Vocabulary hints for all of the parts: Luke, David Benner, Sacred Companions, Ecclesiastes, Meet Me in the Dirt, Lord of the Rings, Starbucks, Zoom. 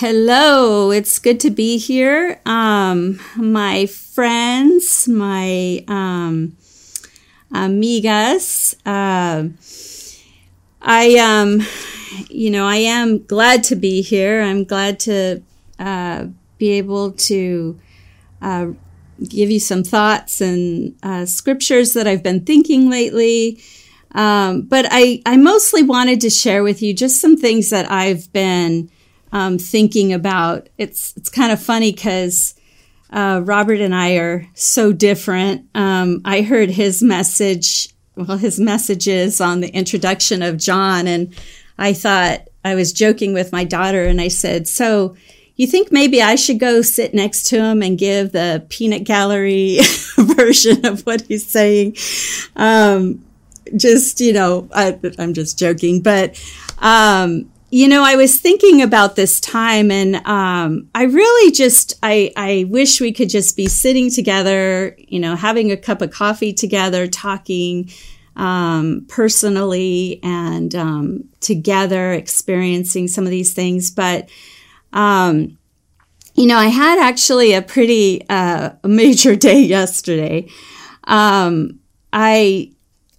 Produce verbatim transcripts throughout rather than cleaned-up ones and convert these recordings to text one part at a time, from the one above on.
Hello, it's good to be here. Um, my friends, my um, amigas. Uh, I, um, you know, I am glad to be here. I'm glad to uh, be able to uh, give you some thoughts and uh, scriptures that I've been thinking lately. Um, but I, I mostly wanted to share with you just some things that I've been Um, thinking about. It's it's kind of funny because uh, Robert and I are so different. Um, I heard his message, well, his messages on the introduction of John, and I thought, I was joking with my daughter, and I said, so you think maybe I should go sit next to him and give the peanut gallery version of what he's saying? Um, just, you know, I, I'm just joking, but um you know, I was thinking about this time, and um, I really just, I, I wish we could just be sitting together, you know, having a cup of coffee together, talking um, personally and um, together, experiencing some of these things. But, um, you know, I had actually a pretty uh, major day yesterday. Um, I...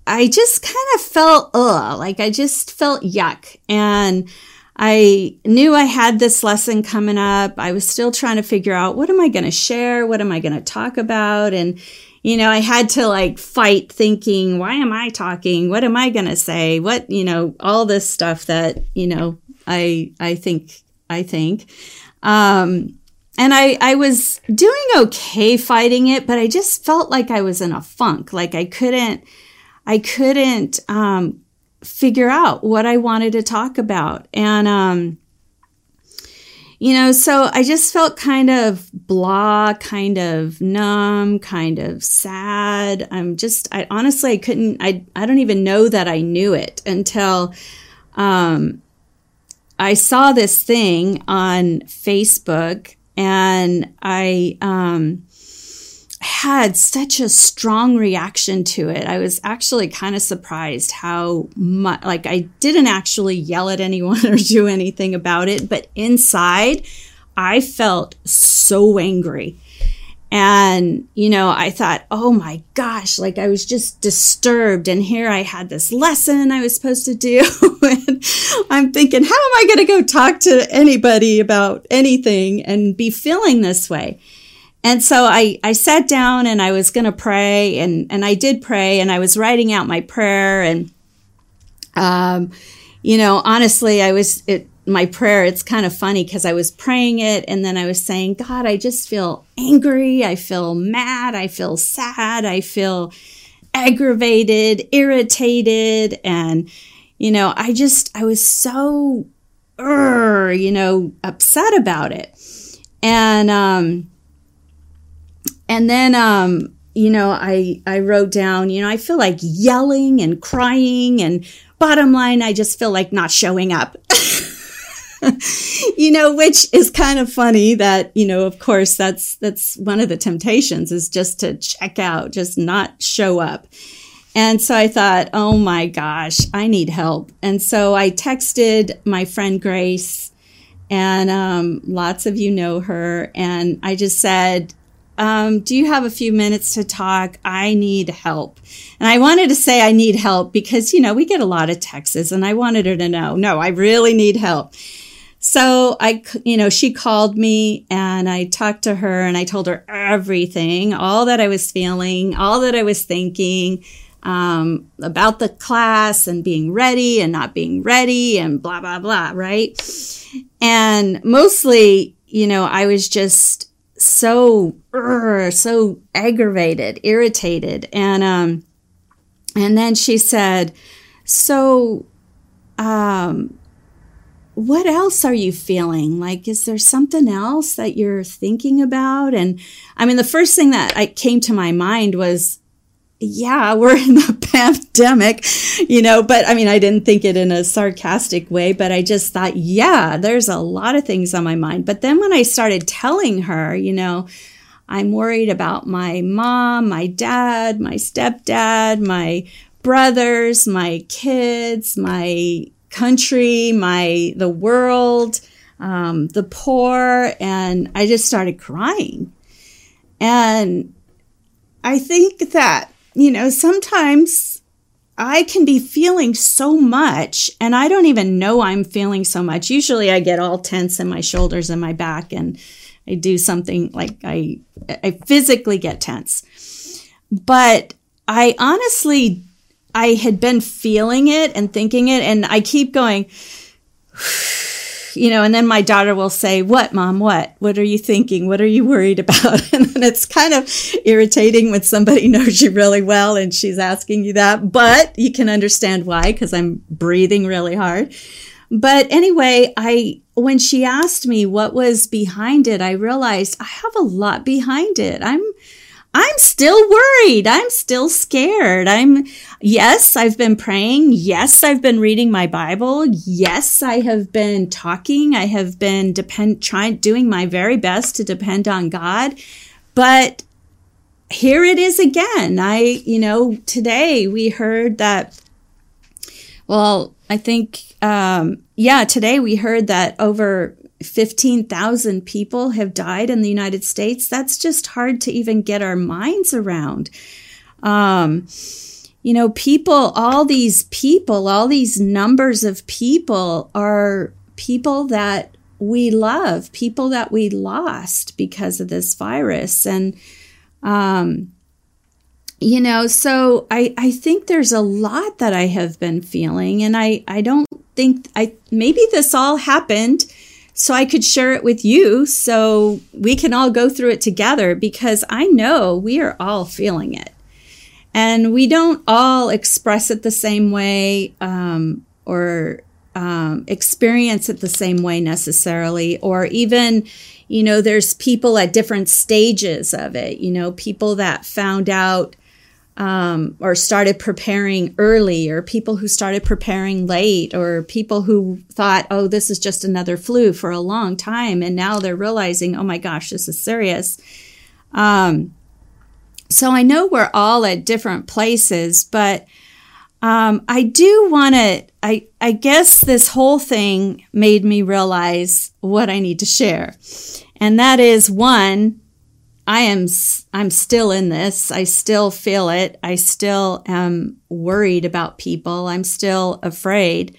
I just kind of felt, ugh, like I just felt yuck. And I knew I had this lesson coming up. I was still trying to figure out, what am I going to share? What am I going to talk about? And, you know, I had to like fight thinking, why am I talking? What am I going to say? What, you know, all this stuff that, you know, I, I think, I think, um, And I, I was doing okay fighting it, but I just felt like I was in a funk. Like I couldn't, I couldn't um, figure out what I wanted to talk about. And, um, you know, so I just felt kind of blah, kind of numb, kind of sad. I'm just, I honestly, I couldn't, I, I don't even know that I knew it until um, I saw this thing on Facebook, and I, um, had such a strong reaction to it. I was actually kind of surprised how much, like I didn't actually yell at anyone or do anything about it, but inside I felt so angry. And, you know, I thought, oh my gosh, like I was just disturbed. And here I had this lesson I was supposed to do. And I'm thinking, how am I going to go talk to anybody about anything and be feeling this way? And so I, I sat down and I was going to pray, and, and I did pray, and I was writing out my prayer. And, um, you know, honestly, I was, it, my prayer, it's kind of funny because I was praying it, and then I was saying, God, I just feel angry. I feel mad. I feel sad. I feel aggravated, irritated. And, you know, I just, I was so, uh, you know, upset about it. And, um, And then, um, you know, I, I wrote down, you know, I feel like yelling and crying, and bottom line, I just feel like not showing up, you know, which is kind of funny that, you know, of course, that's, that's one of the temptations is just to check out, just not show up. And so I thought, oh my gosh, I need help. And so I texted my friend Grace, and um, lots of you know her. And I just said, Um, do you have a few minutes to talk? I need help. And I wanted to say I need help because, you know, we get a lot of texts, and I wanted her to know, no, I really need help. So I, you know, she called me, and I talked to her, and I told her everything, all that I was feeling, all that I was thinking, um, about the class and being ready and not being ready and blah, blah, blah. Right. And mostly, you know, I was just so uh, so aggravated, irritated. And um and then she said, so um what else are you feeling? Like, is there something else that you're thinking about? And I mean, the first thing that I came to my mind was, yeah, we're in the pandemic, you know, but I mean, I didn't think it in a sarcastic way, but I just thought, yeah, there's a lot of things on my mind. But then when I started telling her, you know, I'm worried about my mom, my dad, my stepdad, my brothers, my kids, my country, my, the world, um, the poor, and I just started crying. And I think that, you know, sometimes I can be feeling so much and I don't even know I'm feeling so much. Usually I get all tense in my shoulders and my back, and I do something like I, I physically get tense. But I honestly, I had been feeling it and thinking it, and I keep going, you know, and then my daughter will say, what, Mom, what? What are you thinking? What are you worried about? And then it's kind of irritating when somebody knows you really well and she's asking you that. But you can understand why, because I'm breathing really hard. But anyway, I when she asked me what was behind it, I realized I have a lot behind it. I'm I'm still worried. I'm still scared. I'm, yes, I've been praying. Yes, I've been reading my Bible. Yes, I have been talking. I have been depend, trying, doing my very best to depend on God. But here it is again. I, you know, today we heard that, well, I think, um, yeah, today we heard that over fifteen thousand people have died in the United States. That's just hard to even get our minds around. Um, you know, people, all these people, all these numbers of people are people that we love, people that we lost because of this virus. And, um, you know, so I, I think there's a lot that I have been feeling, and I, I don't think I, maybe this all happened so I could share it with you so we can all go through it together, because I know we are all feeling it. And we don't all express it the same way um, or um, experience it the same way necessarily. Or even, you know, there's people at different stages of it, you know, people that found out um, or started preparing early, or people who started preparing late, or people who thought, oh, this is just another flu for a long time. And now they're realizing, oh my gosh, this is serious. Um, so I know we're all at different places, but, um, I do want to, I, I guess this whole thing made me realize what I need to share. And that is, one, I am, I'm still in this. I still feel it. I still am worried about people. I'm still afraid.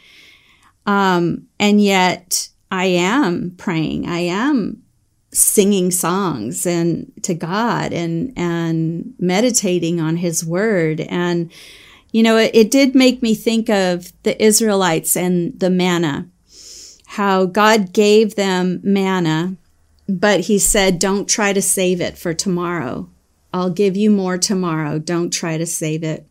Um, and yet I am praying. I am singing songs and to God and, and meditating on his word. And, you know, it, it did make me think of the Israelites and the manna, how God gave them manna. But he said, don't try to save it for tomorrow. I'll give you more tomorrow. Don't try to save it.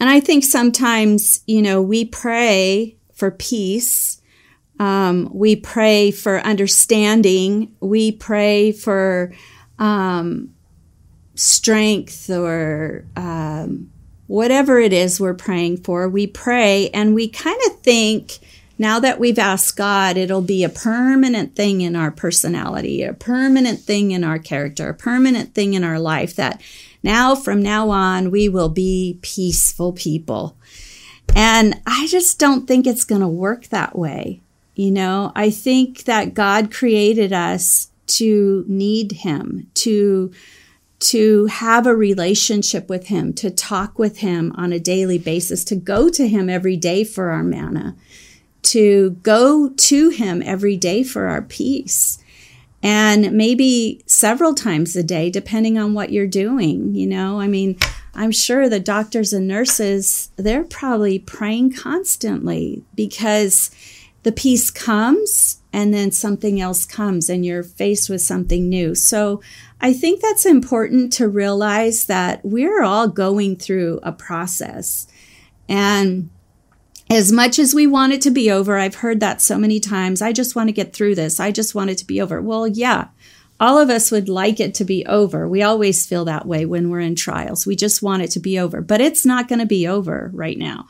And I think sometimes, you know, we pray for peace. Um, we pray for understanding. We pray for um, strength or um, whatever it is we're praying for. We pray and we kind of think, now that we've asked God, it'll be a permanent thing in our personality, a permanent thing in our character, a permanent thing in our life, that now from now on, we will be peaceful people. And I just don't think it's going to work that way. You know, I think that God created us to need him, to to have a relationship with him, to talk with him on a daily basis, to go to him every day for our manna, to go to him every day for our peace, and maybe several times a day, depending on what you're doing. You know, I mean, I'm sure the doctors and nurses, they're probably praying constantly, because the peace comes and then something else comes and you're faced with something new. So I think that's important to realize that we're all going through a process. And as much as we want it to be over, I've heard that so many times, I just want to get through this. I just want it to be over. Well, yeah, all of us would like it to be over. We always feel that way when we're in trials. We just want it to be over, but it's not going to be over right now.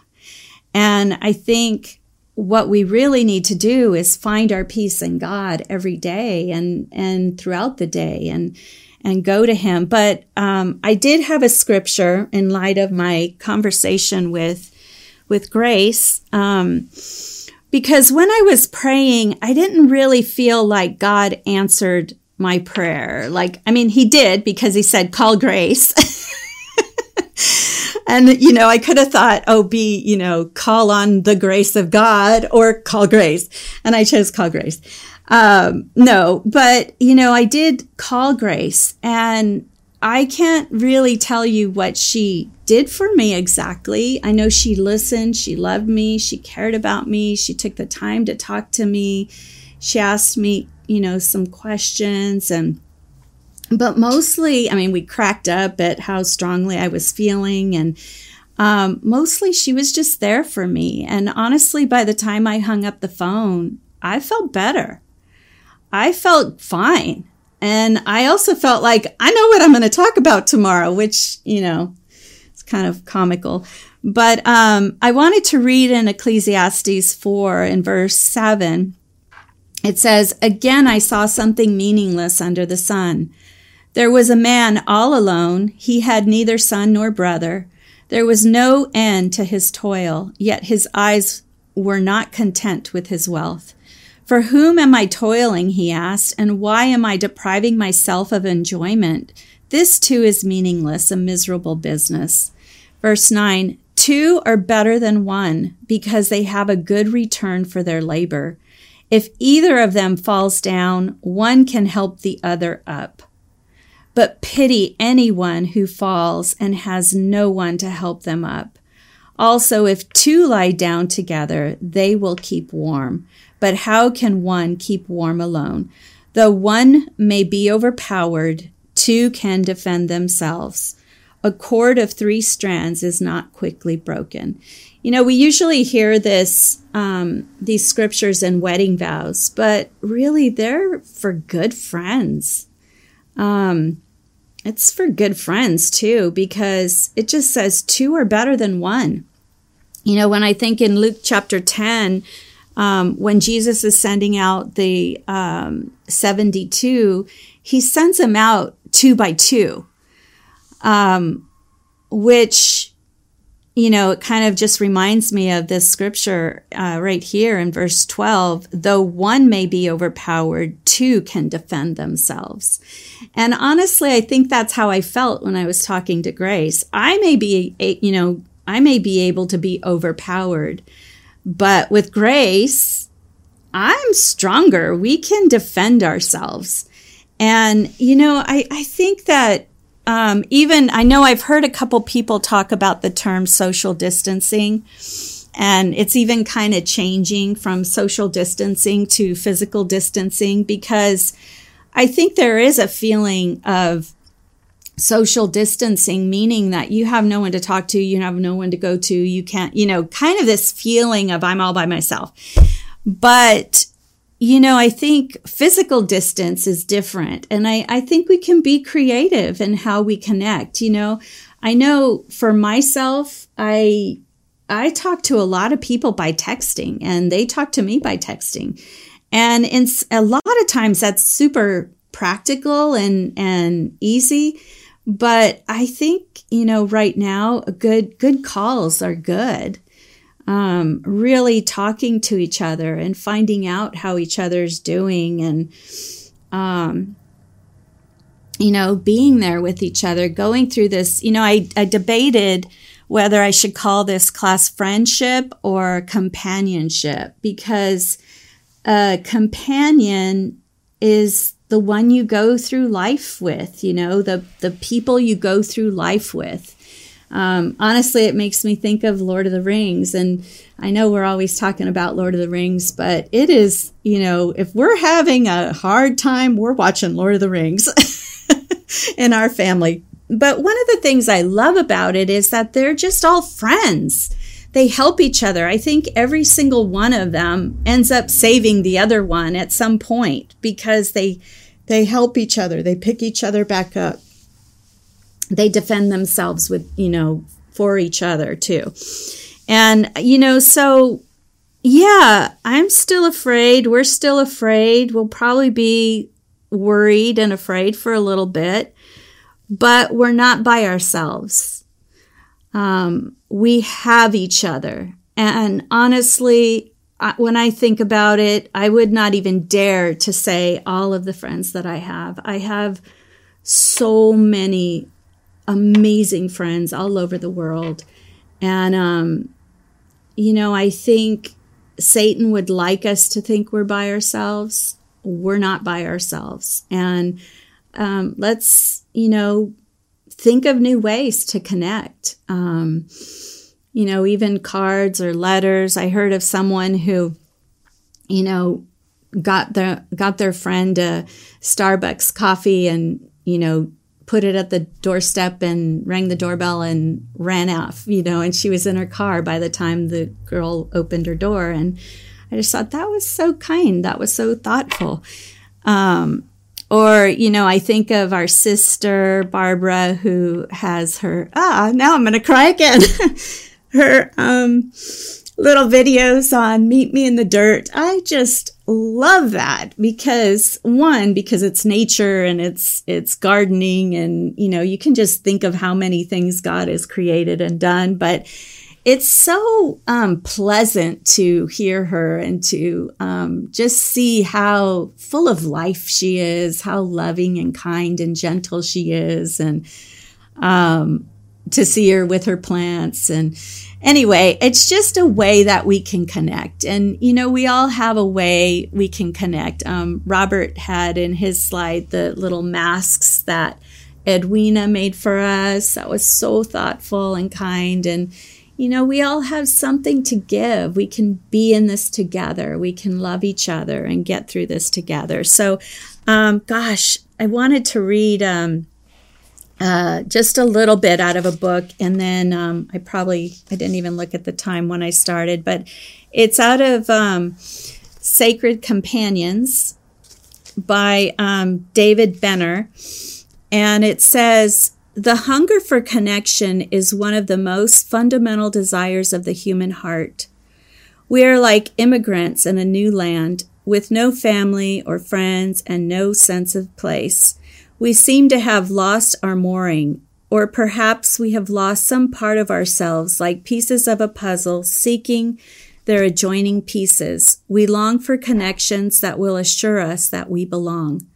And I think what we really need to do is find our peace in God every day and, and throughout the day and, and go to him. But um, I did have a scripture in light of my conversation with with Grace, um, Because when I was praying, I didn't really feel like God answered my prayer. Like, I mean, he did, because he said, call grace. And, you know, I could have thought, oh, be, you know, call on the grace of God or call grace. And I chose call grace. Um, no, but, you know, I did call grace, and I can't really tell you what she did for me exactly. I know she listened. She loved me. She cared about me. She took the time to talk to me. She asked me, you know, some questions, and but mostly, I mean, we cracked up at how strongly I was feeling, and um, mostly she was just there for me. And honestly, by the time I hung up the phone, I felt better. I felt fine. And I also felt like, I know what I'm going to talk about tomorrow, which, you know, it's kind of comical. But um, I wanted to read in Ecclesiastes four in verse seven. It says, again, I saw something meaningless under the sun. There was a man all alone. He had neither son nor brother. There was no end to his toil, yet his eyes were not content with his wealth. For whom am I toiling, he asked, and why am I depriving myself of enjoyment? This too is meaningless, a miserable business. Verse nine, two are better than one, because they have a good return for their labor. If either of them falls down, one can help the other up. But pity anyone who falls and has no one to help them up. Also, if two lie down together, they will keep warm. But how can one keep warm alone? Though one may be overpowered, two can defend themselves. A cord of three strands is not quickly broken. You know, we usually hear this, um, these scriptures in wedding vows, but really they're for good friends. Um, it's for good friends too, because it just says two are better than one. You know, when I think in Luke chapter ten, Um, when Jesus is sending out the um, seventy-two, he sends them out two by two, um, which, you know, it kind of just reminds me of this scripture uh, right here in verse twelve. Though one may be overpowered, two can defend themselves. And honestly, I think that's how I felt when I was talking to Grace. I may be, you know, I may be able to be overpowered. But with grace, I'm stronger. We can defend ourselves. And, you know, I, I think that um, even, I know I've heard a couple people talk about the term social distancing, and it's even kind of changing from social distancing to physical distancing, because I think there is a feeling of social distancing, meaning that you have no one to talk to, you have no one to go to, you can't, you know, kind of this feeling of I'm all by myself. But, you know, I think physical distance is different. And I, I think we can be creative in how we connect. You know, I know for myself, I, I talk to a lot of people by texting, and they talk to me by texting. And in a lot of times that's super practical and, and easy. But I think, you know, right now, good good calls are good. Um, really talking to each other and finding out how each other's doing, and, um, you know, being there with each other, going through this. You know, I, I debated whether I should call this class friendship or companionship, because a companion is the one you go through life with, you know, the, the people you go through life with. Um, honestly, it makes me think of Lord of the Rings. And I know we're always talking about Lord of the Rings, but it is, you know, if we're having a hard time, we're watching Lord of the Rings in our family. But one of the things I love about it is that they're just all friends. They help each other. I think every single one of them ends up saving the other one at some point, because they they help each other. They pick each other back up. They defend themselves with, you know, for each other too. And, you know, so yeah, I'm still afraid. We're still afraid. We'll probably be worried and afraid for a little bit, but we're not by ourselves. Um, we have each other. And honestly, when I think about it, I would not even dare to say all of the friends that I have. I have so many amazing friends all over the world. And, um, you know, I think Satan would like us to think we're by ourselves. We're not by ourselves. And um, let's, you know, think of new ways to connect. Um, you know, even cards or letters. I heard of someone who, you know, got the got their friend a Starbucks coffee and, you know, put it at the doorstep and rang the doorbell and ran off, you know, and she was in her car by the time the girl opened her door. And I just thought that was so kind. That was so thoughtful. Um, or, you know, I think of our sister, Barbara, who has her, ah, now I'm going to cry again, her um, little videos on Meet Me in the Dirt. I just love that because, one, because it's nature and it's it's gardening and, you know, you can just think of how many things God has created and done. But it's so um, pleasant to hear her and to um, just see how full of life she is, how loving and kind and gentle she is, and um, to see her with her plants. And anyway, it's just a way that we can connect. And, you know, we all have a way we can connect. Um, Robert had in his slide the little masks that Edwina made for us. That was so thoughtful and kind. And you know, we all have something to give. We can be in this together. We can love each other and get through this together. So, um, gosh, I wanted to read um, uh, just a little bit out of a book. And then um, I probably, I didn't even look at the time when I started, but it's out of um, Sacred Companions by um, David Benner. And it says, the hunger for connection is one of the most fundamental desires of the human heart. We are like immigrants in a new land with no family or friends and no sense of place. We seem to have lost our mooring, or perhaps we have lost some part of ourselves like pieces of a puzzle seeking their adjoining pieces. We long for connections that will assure us that we belong.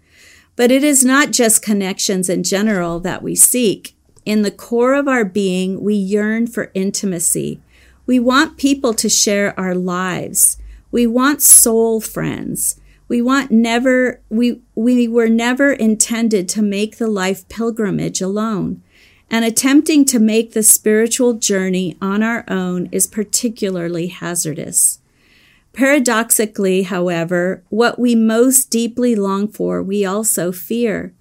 But it is not just connections in general that we seek. In the core of our being, we yearn for intimacy. We want people to share our lives. We want soul friends. We want never, we, we were never intended to make the life pilgrimage alone. And attempting to make the spiritual journey on our own is particularly hazardous. Paradoxically, however, what we most deeply long for, we also fear.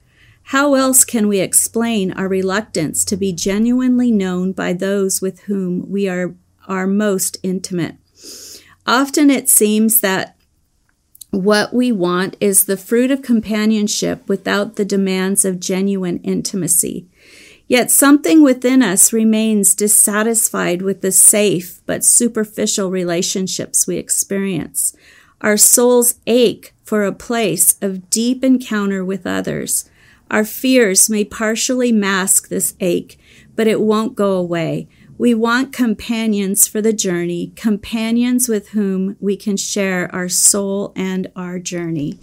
How else can we explain our reluctance to be genuinely known by those with whom we are, are most intimate? Often it seems that what we want is the fruit of companionship without the demands of genuine intimacy. Yet something within us remains dissatisfied with the safe but superficial relationships we experience. Our souls ache for a place of deep encounter with others. Our fears may partially mask this ache, but it won't go away. We want companions for the journey, companions with whom we can share our soul and our journey.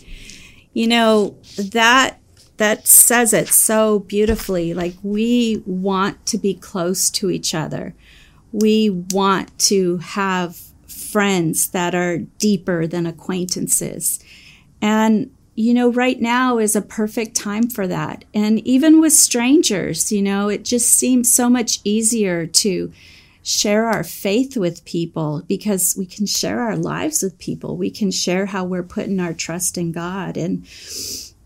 You know, that That says it so beautifully. Like, we want to be close to each other. We want to have friends that are deeper than acquaintances. And, you know, right now is a perfect time for that. And even with strangers, you know, it just seems so much easier to share our faith with people because we can share our lives with people. We can share how we're putting our trust in God. And,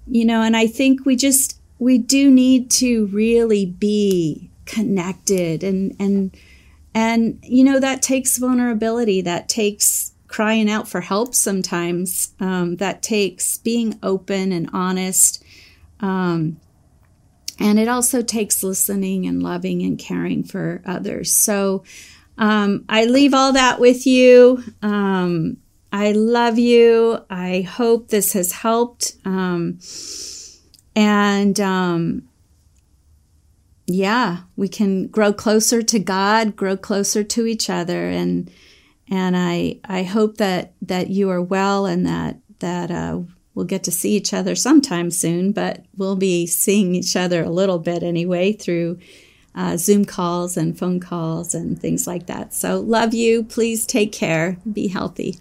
you know, and I think we just, we do need to really be connected. And, and, and, you know, that takes vulnerability. That takes crying out for help sometimes. Um, that takes being open and honest. Um, and it also takes listening and loving and caring for others. So um, I leave all that with you. Um, I love you. I hope this has helped. Um, and um, yeah, we can grow closer to God, grow closer to each other, and And I I hope that, that you are well and that, that uh, we'll get to see each other sometime soon, but we'll be seeing each other a little bit anyway through uh, Zoom calls and phone calls and things like that. So love you. Please take care. Be healthy.